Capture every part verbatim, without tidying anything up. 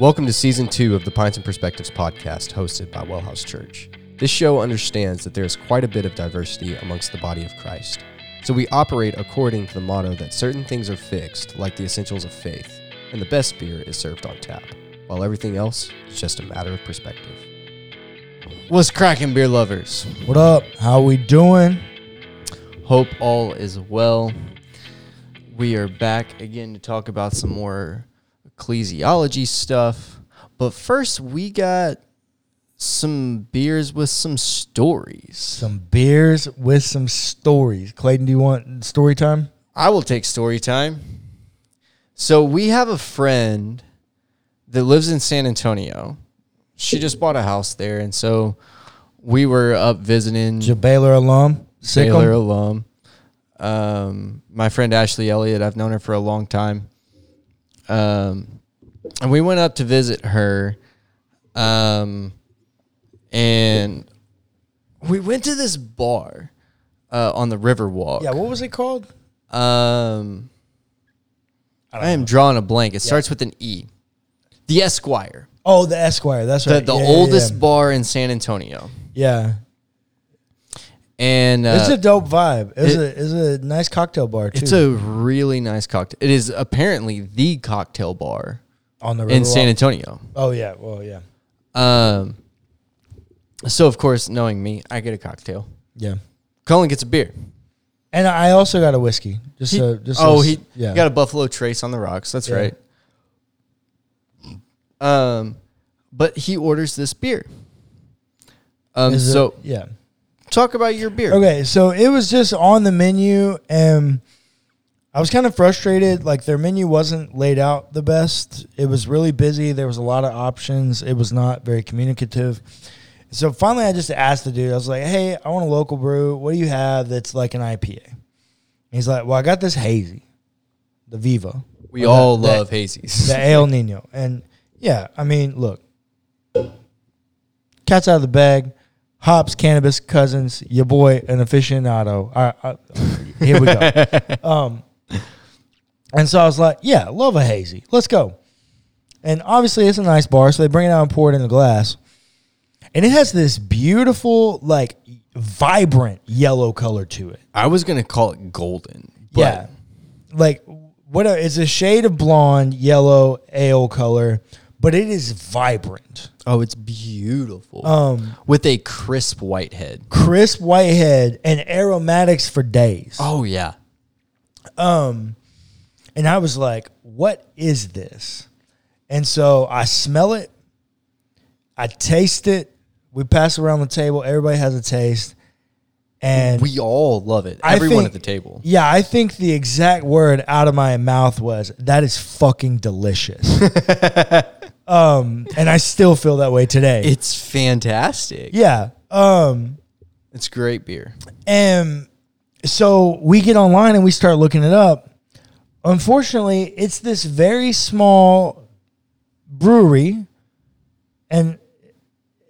Welcome to Season two of the Pints and Perspectives podcast hosted by Wellhouse Church. This show understands that there is quite a bit of diversity amongst the body of Christ, so we operate according to the motto that certain things are fixed, like the essentials of faith, and the best beer is served on tap, while everything else is just a matter of perspective. What's cracking, beer lovers? What up? How we doing? Hope all is well. We are back again to talk about some more ecclesiology stuff, but first we got some beers with some stories. Some beers with some stories. Clayton, do you want story time? I will take story time. So we have a friend that lives in San Antonio. She just bought a house there, and so we were up visiting. She's a Baylor alum. Sick Baylor em. alum. Um, my friend Ashley Elliott, I've known her for a long time. Um, and we went up to visit her, um, and we went to this bar, uh, on the River Walk. Yeah. What was it called? Um, I, I am know. drawing a blank. It yeah. starts with an E. The Esquire. Oh, the Esquire. That's right. The, the yeah, oldest yeah, yeah. bar in San Antonio. Yeah. And uh, it's a dope vibe. It's it, a it's a nice cocktail bar too. It's a really nice cocktail. It is apparently the cocktail bar on the River in Walk. San Antonio. Oh yeah, well yeah. Um. So of course, knowing me, I get a cocktail. Yeah. Colin gets a beer, and I also got a whiskey. Just he, so, just oh so, he yeah. got a Buffalo Trace on the rocks. That's yeah. right. Um, but he orders this beer. Um. Is so it, yeah. Talk about your beer. Okay, so it was just on the menu, and I was kind of frustrated. Like, their menu wasn't laid out the best. It was really busy. There was a lot of options. It was not very communicative. So finally, I just asked the dude. I was like, hey, I want a local brew. What do you have that's like an I P A? And he's like, well, I got this hazy, the Viva. We or all that, love that, hazies. The El Nino. And, yeah, I mean, look, cat's out of the bag. Hops, cannabis, cousins, your boy, an aficionado. I, I, here we go. um, and so I was like, yeah, love a hazy. Let's go. And obviously, it's a nice bar, so they bring it out and pour it in a glass. And it has this beautiful, like, vibrant yellow color to it. I was going to call it golden. But yeah. Like, what a, it's a shade of blonde, yellow, ale color. But it is vibrant. Oh, it's beautiful. Um, With a crisp white head. Crisp white head and aromatics for days. Oh, yeah. Um, And I was like, what is this? And so I smell it. I taste it. We pass it around the table. Everybody has a taste. And we all love it. I Everyone think, at the table. Yeah, I think the exact word out of my mouth was, that is fucking delicious. Um, and I still feel that way today. It's fantastic. Yeah. Um, it's great beer. And so we get online and we start looking it up. Unfortunately, it's this very small brewery. And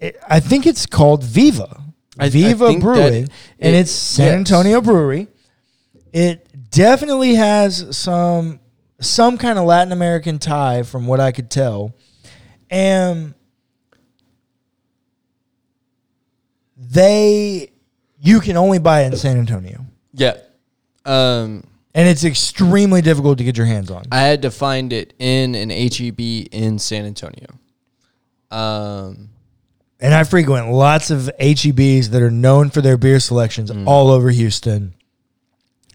it, I think it's called Viva. I, Viva I Brewing. It, and it's San Antonio yes. Brewery. It definitely has some, some kind of Latin American tie from what I could tell. And they, you can only buy it in San Antonio. Yeah. Um, and it's extremely difficult to get your hands on. I had to find it in an H E B in San Antonio. Um, and I frequent lots of H E Bs that are known for their beer selections mm. all over Houston.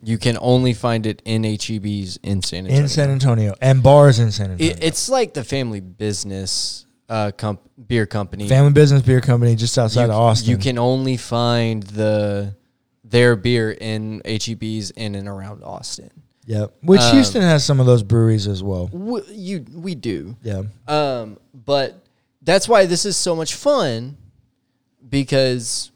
You can only find it in H E Bs in San Antonio. In San Antonio. And bars in San Antonio. It, it's like the Family Business uh, comp- beer company. Family Business beer company just outside you, of Austin. You can only find the their beer in H E Bs in and around Austin. Yeah. Which um, Houston has some of those breweries as well. W- you We do. Yeah. Um, but that's why this is so much fun, because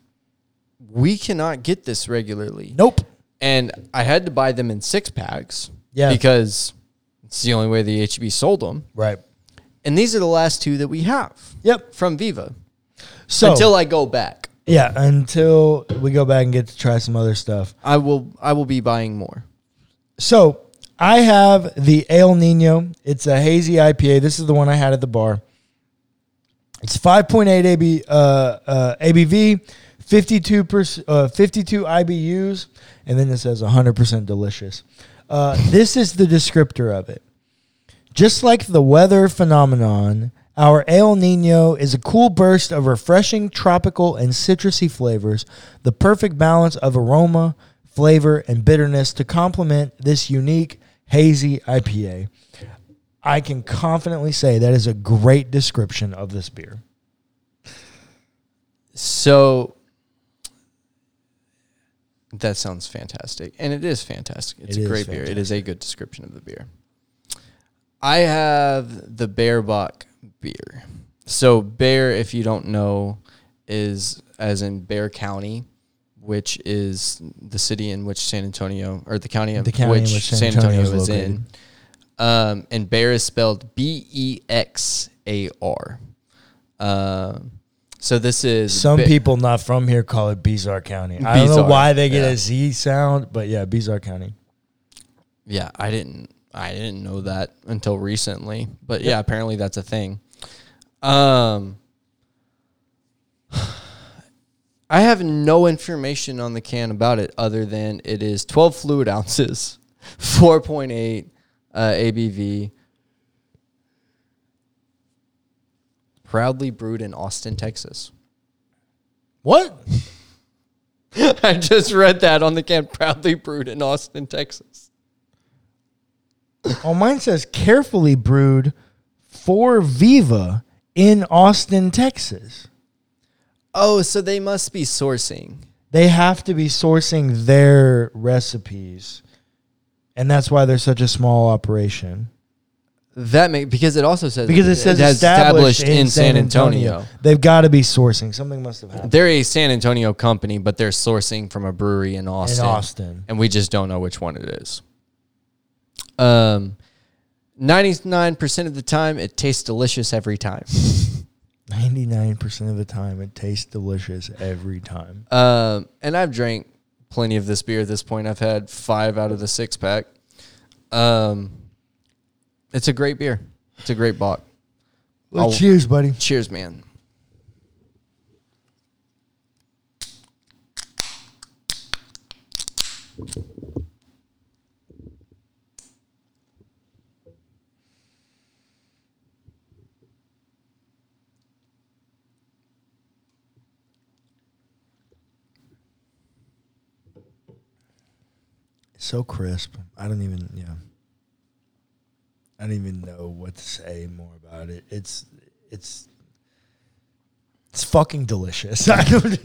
we cannot get this regularly. Nope. And I had to buy them in six packs yeah. because it's the only way the H E B sold them. Right. And these are the last two that we have. Yep. From Viva. So until I go back. Yeah, until we go back and get to try some other stuff. I will I will be buying more. So I have the El Nino. It's a hazy I P A. This is the one I had at the bar. It's five point eight A B, uh, uh, A B V, fifty-two, per, uh, fifty-two I B Us, and then it says one hundred percent delicious. Uh, this is the descriptor of it. Just like the weather phenomenon, our El Nino is a cool burst of refreshing tropical and citrusy flavors, the perfect balance of aroma, flavor, and bitterness to complement this unique hazy I P A. I can confidently say that is a great description of this beer. So that sounds fantastic, and it is fantastic. It's it a great fantastic. beer. It is a good description of the beer. I have the Beerbach beer. So Bear, if you don't know, is as in Bear County, which is the city in which San Antonio, or the county of the county which, in which San Antonio, Antonio is, is in. Um, and Bear is spelled B E X A R. Uh, so this is... Some be- people not from here call it Bexar County. I don't Bizarre, know why they get yeah. a Z sound, but yeah, Bexar County. Yeah, I didn't I didn't know that until recently. But yeah, yeah apparently that's a thing. Um, I have no information on the can about it other than it is twelve fluid ounces, four point eight Uh, A B V, proudly brewed in Austin, Texas. What? I just read that on the can. Proudly brewed in Austin, Texas. Oh, mine says carefully brewed for Viva in Austin, Texas. Oh, so they must be sourcing. They have to be sourcing their recipes. And that's why they're such a small operation. That may, because it also says because it, it says has established, established in, in San Antonio. Antonio. They've got to be sourcing. Something must have happened. They're a San Antonio company, but they're sourcing from a brewery in Austin. In Austin, and we just don't know which one it is. Um, ninety-nine percent of the time, it tastes delicious every time. Ninety-nine percent of the time, it tastes delicious every time. Um, and I've drank plenty of this beer at this point. I've had five out of the six pack. Um, it's a great beer. It's a great bock. Well, I'll, cheers, buddy. Cheers, man. So crisp. I don't even, yeah. I don't even know what to say more about it. It's, it's, it's fucking delicious. I don't,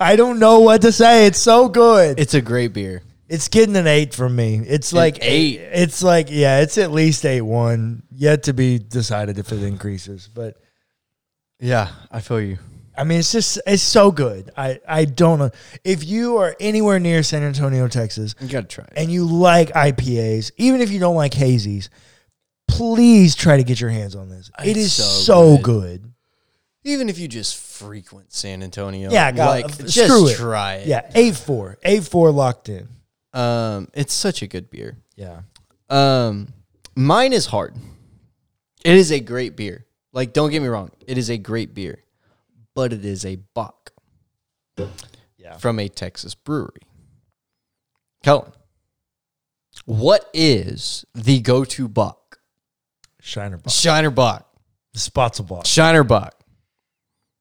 I don't know what to say. It's so good. It's a great beer. It's getting an eight from me. It's like it's eight. It's like, yeah, it's at least eight one. Yet to be decided if it increases, but yeah, I feel you. I mean, it's just, it's so good. I, I don't know. If you are anywhere near San Antonio, Texas, you gotta try it. And you like I P As, even if you don't like hazies, please try to get your hands on this. It is so, so good. good. Even if you just frequent San Antonio, yeah, got, like, uh, just screw it. Try it. Yeah, eight four eight four locked in. Um, it's such a good beer. Yeah. Um, mine is hard. It is a great beer. Like, don't get me wrong. It is a great beer. But it is a bock yeah. from a Texas brewery. Kellen, what is the go-to bock? Shiner Bock. Shiner Bock. The Spotzelbock. Shiner Bock.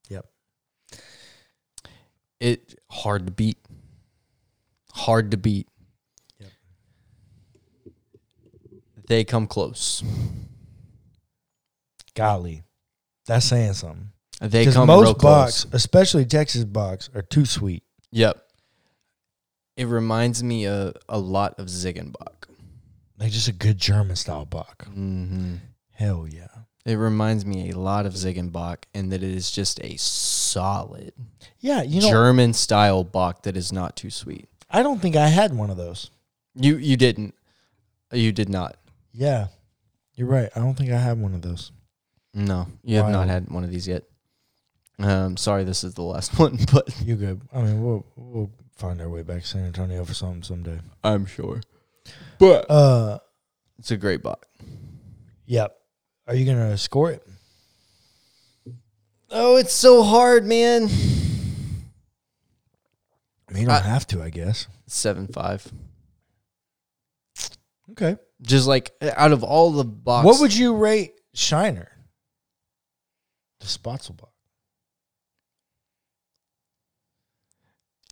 Yep. It hard to beat. Hard to beat. Yep. They come close. Golly, that's saying something. They come most real close. Bocks, especially Texas bocks, are too sweet. Yep. It reminds me a, a lot of Ziegenbock. Like just a good German-style bock. Mm-hmm. Hell yeah. It reminds me a lot of Ziegenbock in that it is just a solid yeah, you know, German-style bock that is not too sweet. I don't think I had one of those. You you didn't. You did not. Yeah. You're right. I don't think I had one of those. No. You have Wild. not had one of these yet. Um, sorry, this is the last one, but you good. I mean, we'll we'll find our way back to San Antonio for something someday. I'm sure, but uh, it's a great bock. Yep. Are you gonna score it? Oh, it's so hard, man. You don't I, have to, I guess. seven five Okay. Just like out of all the boxes. What would you rate Shiner? The Spotzelbock.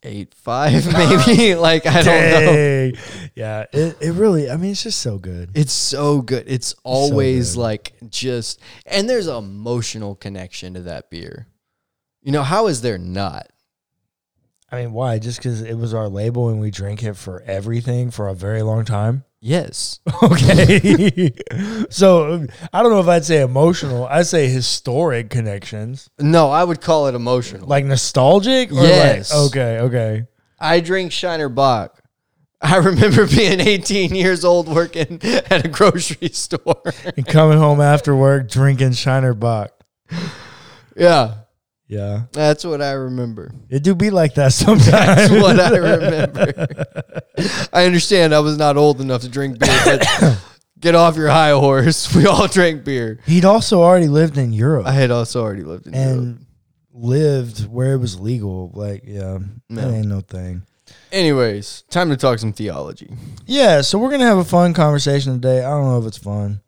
eight five maybe. Like, I Dang. don't know. Yeah. It, it really, I mean, it's just so good. It's so good. It's always so good. Like just, and there's an emotional connection to that beer. You know, how is there not? I mean, why? Just because it was our label and we drank it for everything for a very long time? Yes. Okay. So, I don't know if I'd say emotional. I'd say historic connections. No, I would call it emotional. Like nostalgic? Or yes. Like, okay, okay. I drink Shiner Bock. I remember being eighteen years old working at a grocery store. And coming home after work drinking Shiner Bock. Yeah. Yeah. That's what I remember. It do be like that sometimes. That's what I remember. I understand I was not old enough to drink beer, but get off your high horse. We all drank beer. He'd also already lived in Europe. I had also already lived in and Europe. And lived where it was legal. Like, yeah, no. That ain't no thing. Anyways, time to talk some theology. Yeah, so we're going to have a fun conversation today. I don't know if it's fun.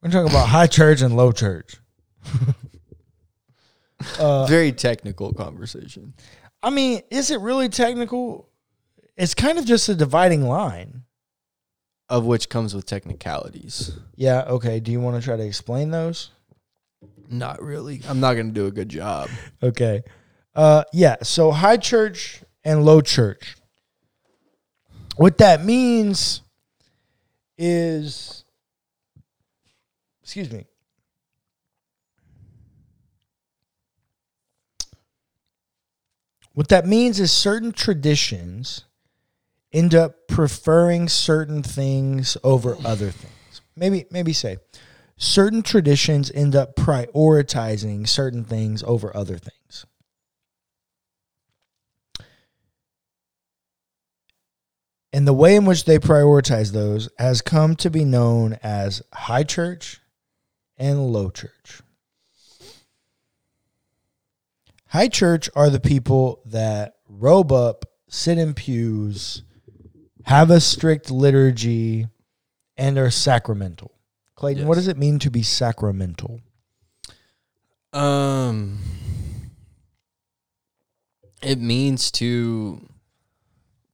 We're going to talk about high church and low church. Uh, Very technical conversation. I mean, is it really technical? It's kind of just a dividing line. Of which comes with technicalities. Yeah, okay. Do you want to try to explain those? Not really. I'm not going to do a good job. Okay. Uh, yeah, so high church and low church. What that means is... Excuse me. What that means is certain traditions end up preferring certain things over other things. Maybe, maybe say, certain traditions end up prioritizing certain things over other things. And the way in which they prioritize those has come to be known as high church and low church. High church are the people that robe up, sit in pews, have a strict liturgy, and are sacramental. Clayton, yes. What does it mean to be sacramental? Um, it means to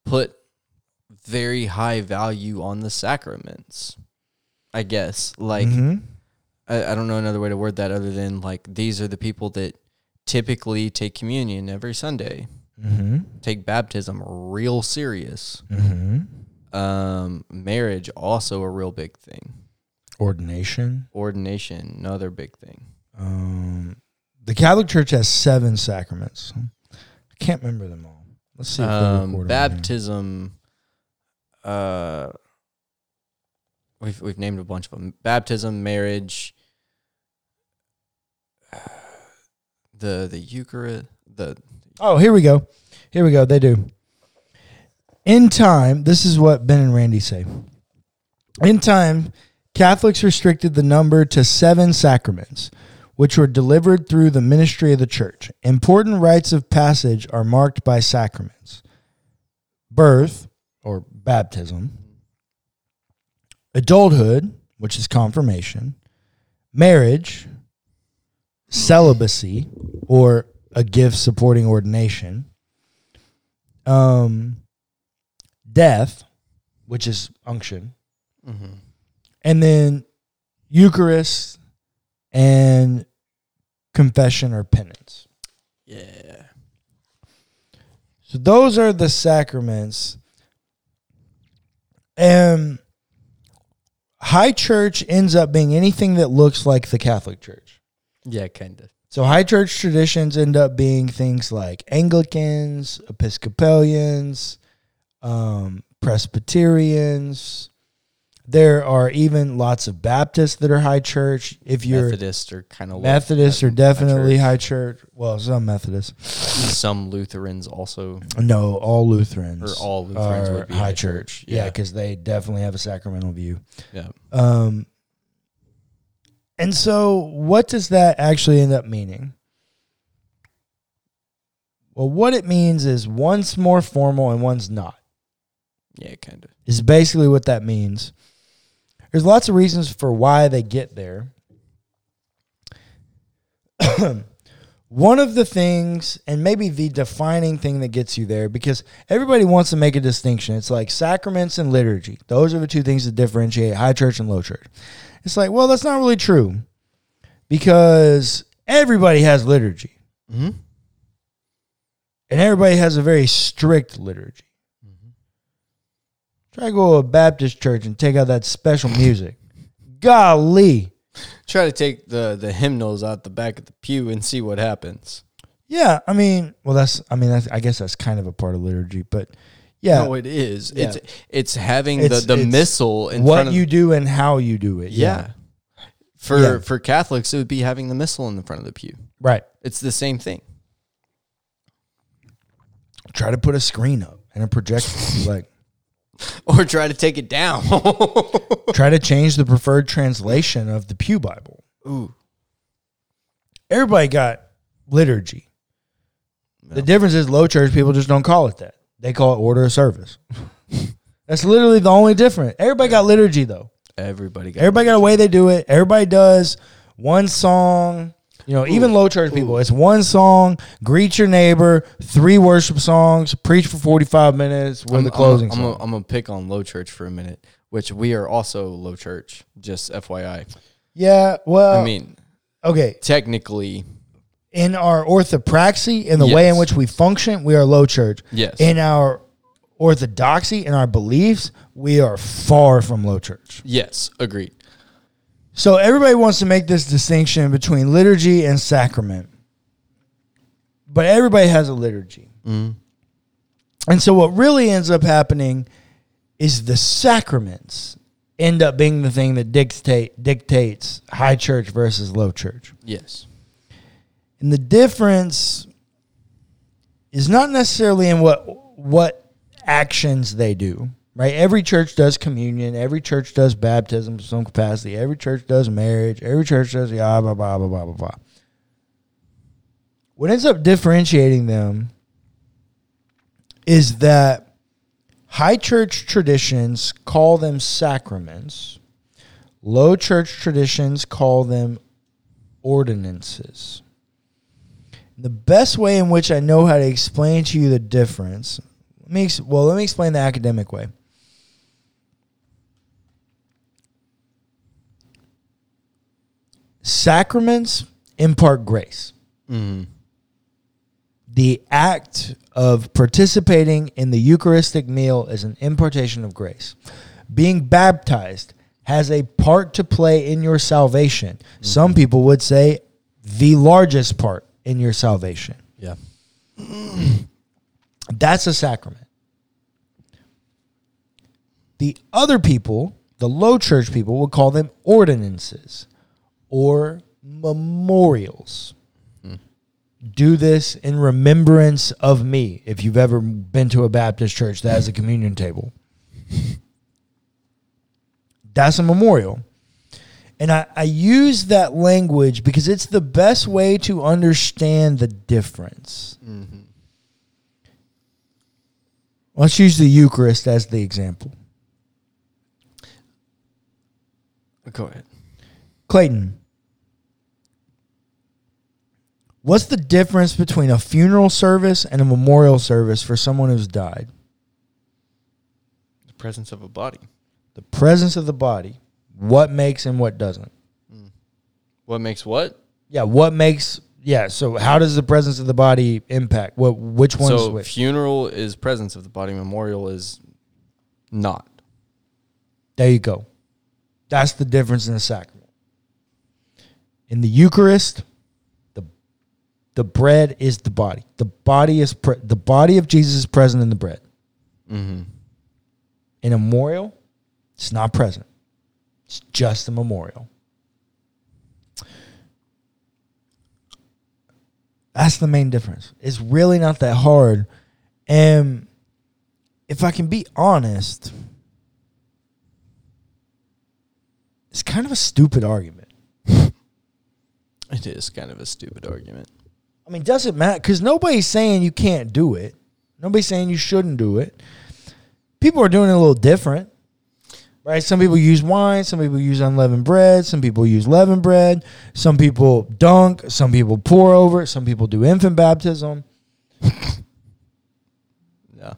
put very high value on the sacraments, I guess. Like, mm-hmm. I, I don't know another way to word that other than, like, these are the people that typically take communion every Sunday, mm-hmm. take baptism real serious. Mm-hmm. Um, marriage, also a real big thing. Ordination? Ordination, another big thing. Um, the Catholic Church has seven sacraments. I can't remember them all. Let's see if um, they're baptism, uh, we've, we've named a bunch of them. Baptism, marriage, The the Eucharist the oh here we go here we go they do in time. This is what Ben and Randy say. In time, Catholics restricted the number to seven sacraments, which were delivered through the ministry of the church. Important rites of passage are marked by sacraments: birth or baptism, adulthood, which is confirmation, marriage, celibacy, or a gift supporting ordination, um, death, which is unction, mm-hmm. and then Eucharist and confession or penance. Yeah. So those are the sacraments. And high church ends up being anything that looks like the Catholic Church. Yeah, kind of. So high church traditions end up being things like Anglicans, Episcopalians, um, Presbyterians. There are even lots of Baptists that are high church. If you're Methodists are kind of Methodists are definitely high church. Well, some Methodists, some Lutherans also. No, all Lutherans or all Lutherans would be high church. church. Yeah, because yeah, they definitely have a sacramental view. Yeah. Um. And so what does that actually end up meaning? Well, what it means is one's more formal and one's not. Yeah, kind of. Is basically what that means. There's lots of reasons for why they get there. One of the things, and maybe the defining thing that gets you there, because everybody wants to make a distinction. It's like sacraments and liturgy. Those are the two things that differentiate high church and low church. It's like, well, that's not really true because everybody has liturgy. Mm-hmm. And everybody has a very strict liturgy. Mm-hmm. Try to go to a Baptist church and take out that special music. Golly. Try to take the, the hymnals out the back of the pew and see what happens. Yeah, I mean, well, that's, I mean, that's, I guess that's kind of a part of liturgy, but yeah. No, it is. Yeah. It's it's having it's, the, the it's missal in front of... What you do and how you do it. Yeah. yeah. For yeah. for Catholics, it would be having the missal in the front of the pew. Right. It's the same thing. Try to put a screen up and a projector. like, Or try to take it down. Try to change the preferred translation of the Pew Bible. Ooh. Everybody got liturgy. No. The difference is low church people just don't call it that. They call it order of service. That's literally the only difference. Everybody got liturgy, though. Everybody got Everybody liturgy. Got a way they do it. Everybody does one song. You know, ooh, even low church people, ooh. It's one song, greet your neighbor, three worship songs, preach for forty-five minutes with I'm, the closing I'm, song. I'm going to pick on low church for a minute, which we are also low church, just F Y I. Yeah, well. I mean, okay. Technically. In our orthopraxy, in the yes. way in which we function, we are low church. Yes. In our orthodoxy, in our beliefs, we are far from low church. Yes, agreed. So everybody wants to make this distinction between liturgy and sacrament. But everybody has a liturgy. Mm. And so what really ends up happening is the sacraments end up being the thing that dictate dictates high church versus low church. Yes. And the difference is not necessarily in what what actions they do. Right, every church does communion. Every church does baptism to some capacity. Every church does marriage. Every church does blah, blah, blah, blah, blah, blah, blah. What ends up differentiating them is that high church traditions call them sacraments. Low church traditions call them ordinances. The best way in which I know how to explain to you the difference... Let me, well, let me explain the academic way. Sacraments impart grace. Mm. The act of participating in the Eucharistic meal is an impartation of grace. Being baptized has a part to play in your salvation. Mm-hmm. Some people would say the largest part in your salvation. Yeah. That's a sacrament. The other people, the low church people, would call them ordinances or memorials. Mm. Do this in remembrance of me, if you've ever been to a Baptist church that has a communion table. That's a memorial. And I, I use that language because it's the best way to understand the difference. Mm-hmm. Let's use the Eucharist as the example. Go ahead. Clayton, what's the difference between a funeral service and a memorial service for someone who's died? The presence of a body. The presence of the body. What makes and what doesn't? Mm. What makes what? Yeah, what makes... Yeah, so how does the presence of the body impact? What, which one's so which? Funeral is presence of the body. Memorial is not. There you go. That's the difference in the sacrament. In the Eucharist, the the bread is the body. The body is pre- the body of Jesus is present in the bread. Mm-hmm. In a memorial, it's not present. It's just a memorial. That's the main difference. It's really not that hard. And if I can be honest, it's kind of a stupid argument. It is kind of a stupid argument. I mean, does it matter? Because nobody's saying you can't do it. Nobody's saying you shouldn't do it. People are doing it a little different, right? Some people use wine. Some people use unleavened bread. Some people use leavened bread. Some people dunk. Some people pour over. Some people do infant baptism. Yeah.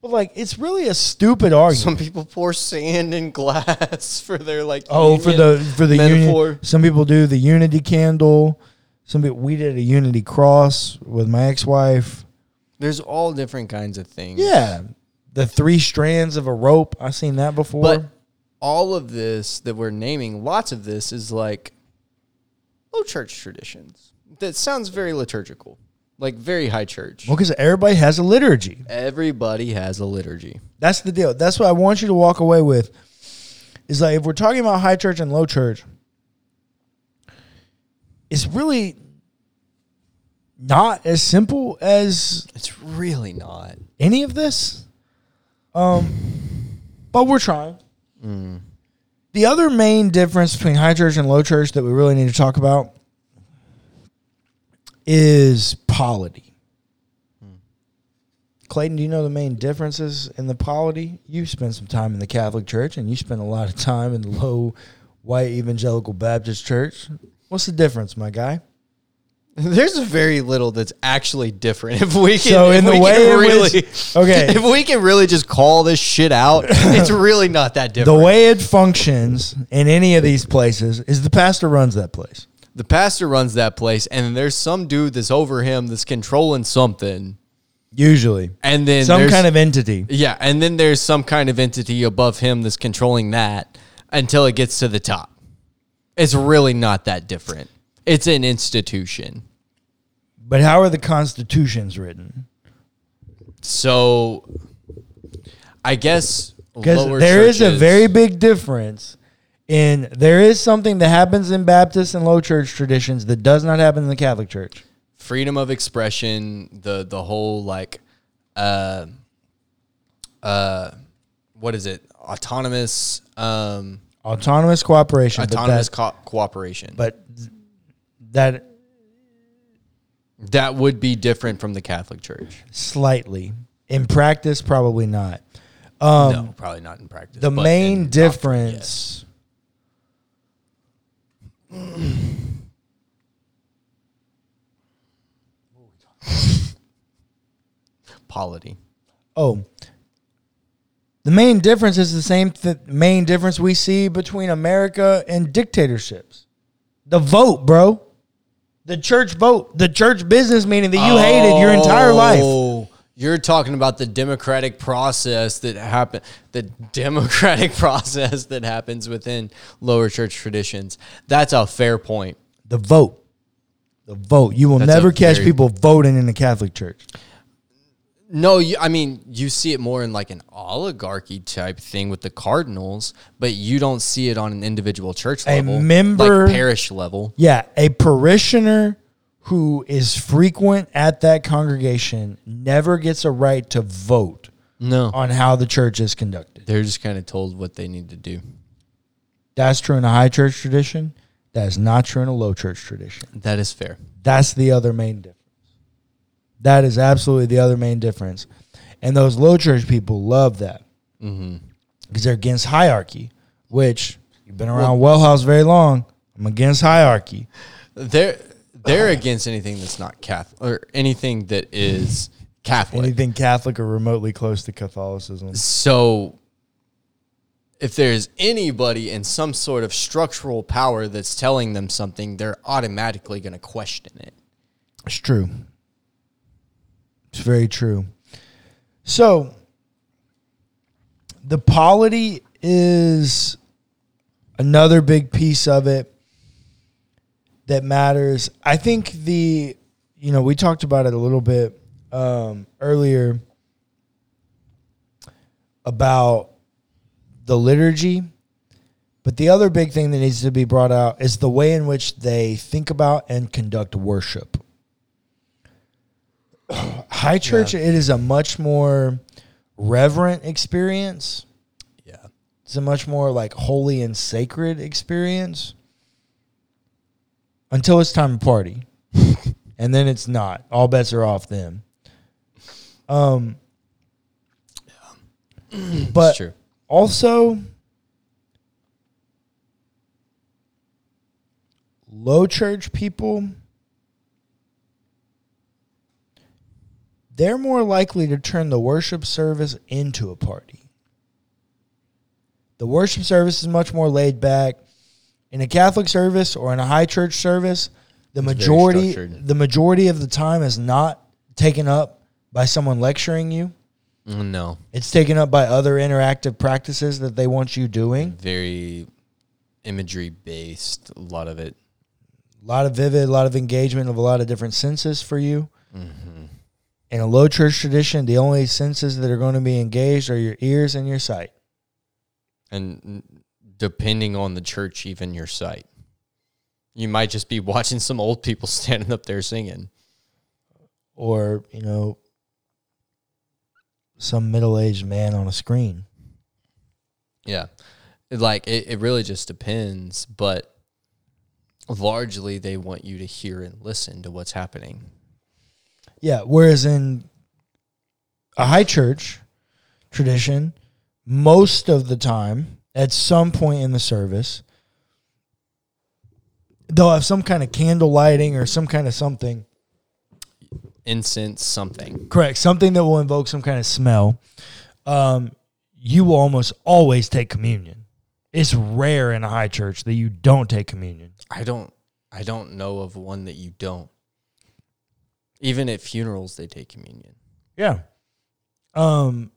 But, like, it's really a stupid argument. Some people pour sand in glass for their, like, oh, union for the for the metaphor. Union. Some people do the unity candle. Some people, we did a unity cross with my ex-wife. There's all different kinds of things. Yeah. The three strands of a rope. I've seen that before. But all of this that we're naming, lots of this is like low church traditions. That sounds very liturgical. Like very high church. Well, because everybody has a liturgy. Everybody has a liturgy. That's the deal. That's what I want you to walk away with. Is like if we're talking about high church and low church, it's really not as simple as it's really not any of this. Um, but we're trying. Mm. The other main difference between high church and low church that we really need to talk about is polity. Mm. Clayton, do you know the main differences in the polity? You spend some time in the Catholic Church, and you spend a lot of time in the low white evangelical Baptist church. What's the difference, my guy? There's very little that's actually different. If we can, so in the way really, which, okay, if we can really just call this shit out, it's really not that different. The way it functions in any of these places is the pastor runs that place. The pastor runs that place, and there's some dude that's over him that's controlling something. Usually, and then some kind of entity. Yeah, and then there's some kind of entity above him that's controlling that until it gets to the top. It's really not that different. It's an institution. But how are the constitutions written? So, I guess lower there churches. Is a very big difference in there is something that happens in Baptist and low church traditions that does not happen in the Catholic Church. Freedom of expression, the the whole like, uh, uh, what is it? Autonomous, um, autonomous cooperation, autonomous but that, co- cooperation, but. That that would be different from the Catholic Church. Slightly. In practice, probably not. Um, no, probably not in practice. The main difference polity. Oh. The main difference is the same th- main difference we see between America and dictatorships. The vote, bro. The church vote, the church business meeting that you oh, hated your entire life. You're talking about the democratic process that happen, the democratic process that happens within lower church traditions. That's a fair point. The vote, the vote. You will That's never catch very, people voting in the Catholic Church. No, you, I mean you see it more in like an oligarchy type thing with the cardinals, but you don't see it on an individual church level, a member, like parish level. Yeah, a parishioner who is frequent at that congregation never gets a right to vote. No. On how the church is conducted. They're just kind of told what they need to do. That's true in a high church tradition. That is not true in a low church tradition. That is fair. That's the other main difference. That is absolutely the other main difference. And those low church people love that. Mm-hmm. Because they're against hierarchy, which you've been around well, Wellhouse very long. I'm against hierarchy. They're they're uh, against anything that's not Catholic or anything that is Catholic. Anything Catholic or remotely close to Catholicism. So if there's anybody in some sort of structural power that's telling them something, they're automatically going to question it. It's true. It's very true. So, the polity is another big piece of it that matters. I think the, you know, we talked about it a little bit um, earlier about the liturgy, but the other big thing that needs to be brought out is the way in which they think about and conduct worship. High church, yeah. It is a much more reverent experience. Yeah. It's a much more like holy and sacred experience until it's time to party. and then it's not. All bets are off then. Um, yeah. But true. Also, low church people, they're more likely to turn the worship service into a party. The worship service is much more laid back. In a Catholic service or in a high church service, the majority the majority of the time is not taken up by someone lecturing you. No. It's taken up by other interactive practices that they want you doing. Very imagery-based, a lot of it. A lot of vivid, a lot of engagement of a lot of different senses for you. Mm-hmm. In a low church tradition, the only senses that are going to be engaged are your ears and your sight. And depending on the church, even your sight. You might just be watching some old people standing up there singing. Or, you know, some middle-aged man on a screen. Yeah. Like, it, it really just depends, but largely they want you to hear and listen to what's happening. Yeah, whereas in a high church tradition, most of the time, at some point in the service, they'll have some kind of candle lighting or some kind of something. Incense, something. Correct. Something that will invoke some kind of smell. Um, you will almost always take communion. It's rare in a high church that you don't take communion. I don't I don't know of one that you don't. Even at funerals, they take communion. Yeah. Um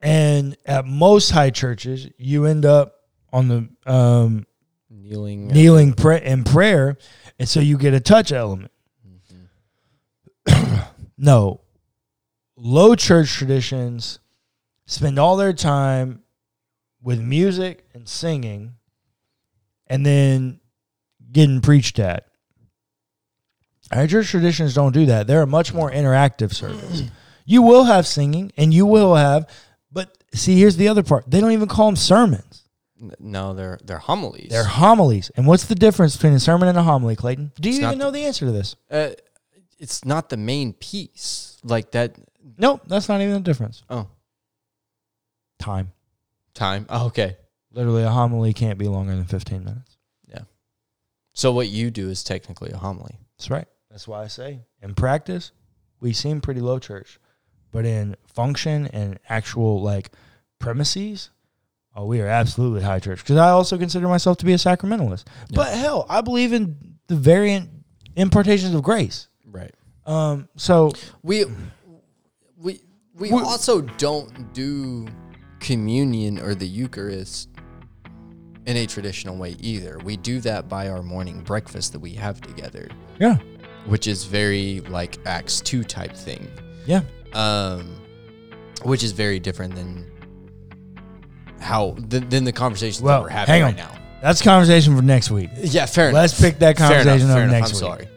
And at most high churches, you end up on the um, kneeling, kneeling pra- in prayer, and so you get a touch element. Mm-hmm. No. Low church traditions spend all their time with music and singing and then getting preached at. High church traditions don't do that. They're a much more interactive service. You will have singing, and you will have... But see, here's the other part. They don't even call them sermons. No, they're they're homilies. They're homilies. And what's the difference between a sermon and a homily, Clayton? Do you it's even know the, the answer to this? Uh, it's not the main piece. Like that. Nope, that's not even the difference. Oh. Time. Time. Oh, okay. Literally, a homily can't be longer than fifteen minutes. Yeah. So what you do is technically a homily. That's right. That's why I say, in practice, we seem pretty low church. But in function and actual, like, premises, oh, we are absolutely high church. Because I also consider myself to be a sacramentalist. Yeah. But, hell, I believe in the variant impartations of grace. Right. Um. So... We we we also don't do communion or the Eucharist in a traditional way either. We do that by our morning breakfast that we have together. Yeah. Which is very, like, Acts two type thing. Yeah. Um, which is very different than how than, than the conversations well, that we're having hang on. right now. That's conversation for next week. Yeah, fair enough. Let's pick that conversation up next week. I'm sorry.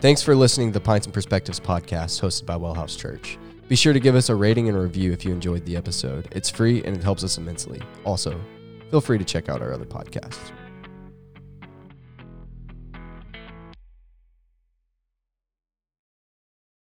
Thanks for listening to the Pints and Perspectives podcast hosted by Wellhouse Church. Be sure to give us a rating and a review if you enjoyed the episode. It's free and it helps us immensely. Also, feel free to check out our other podcasts.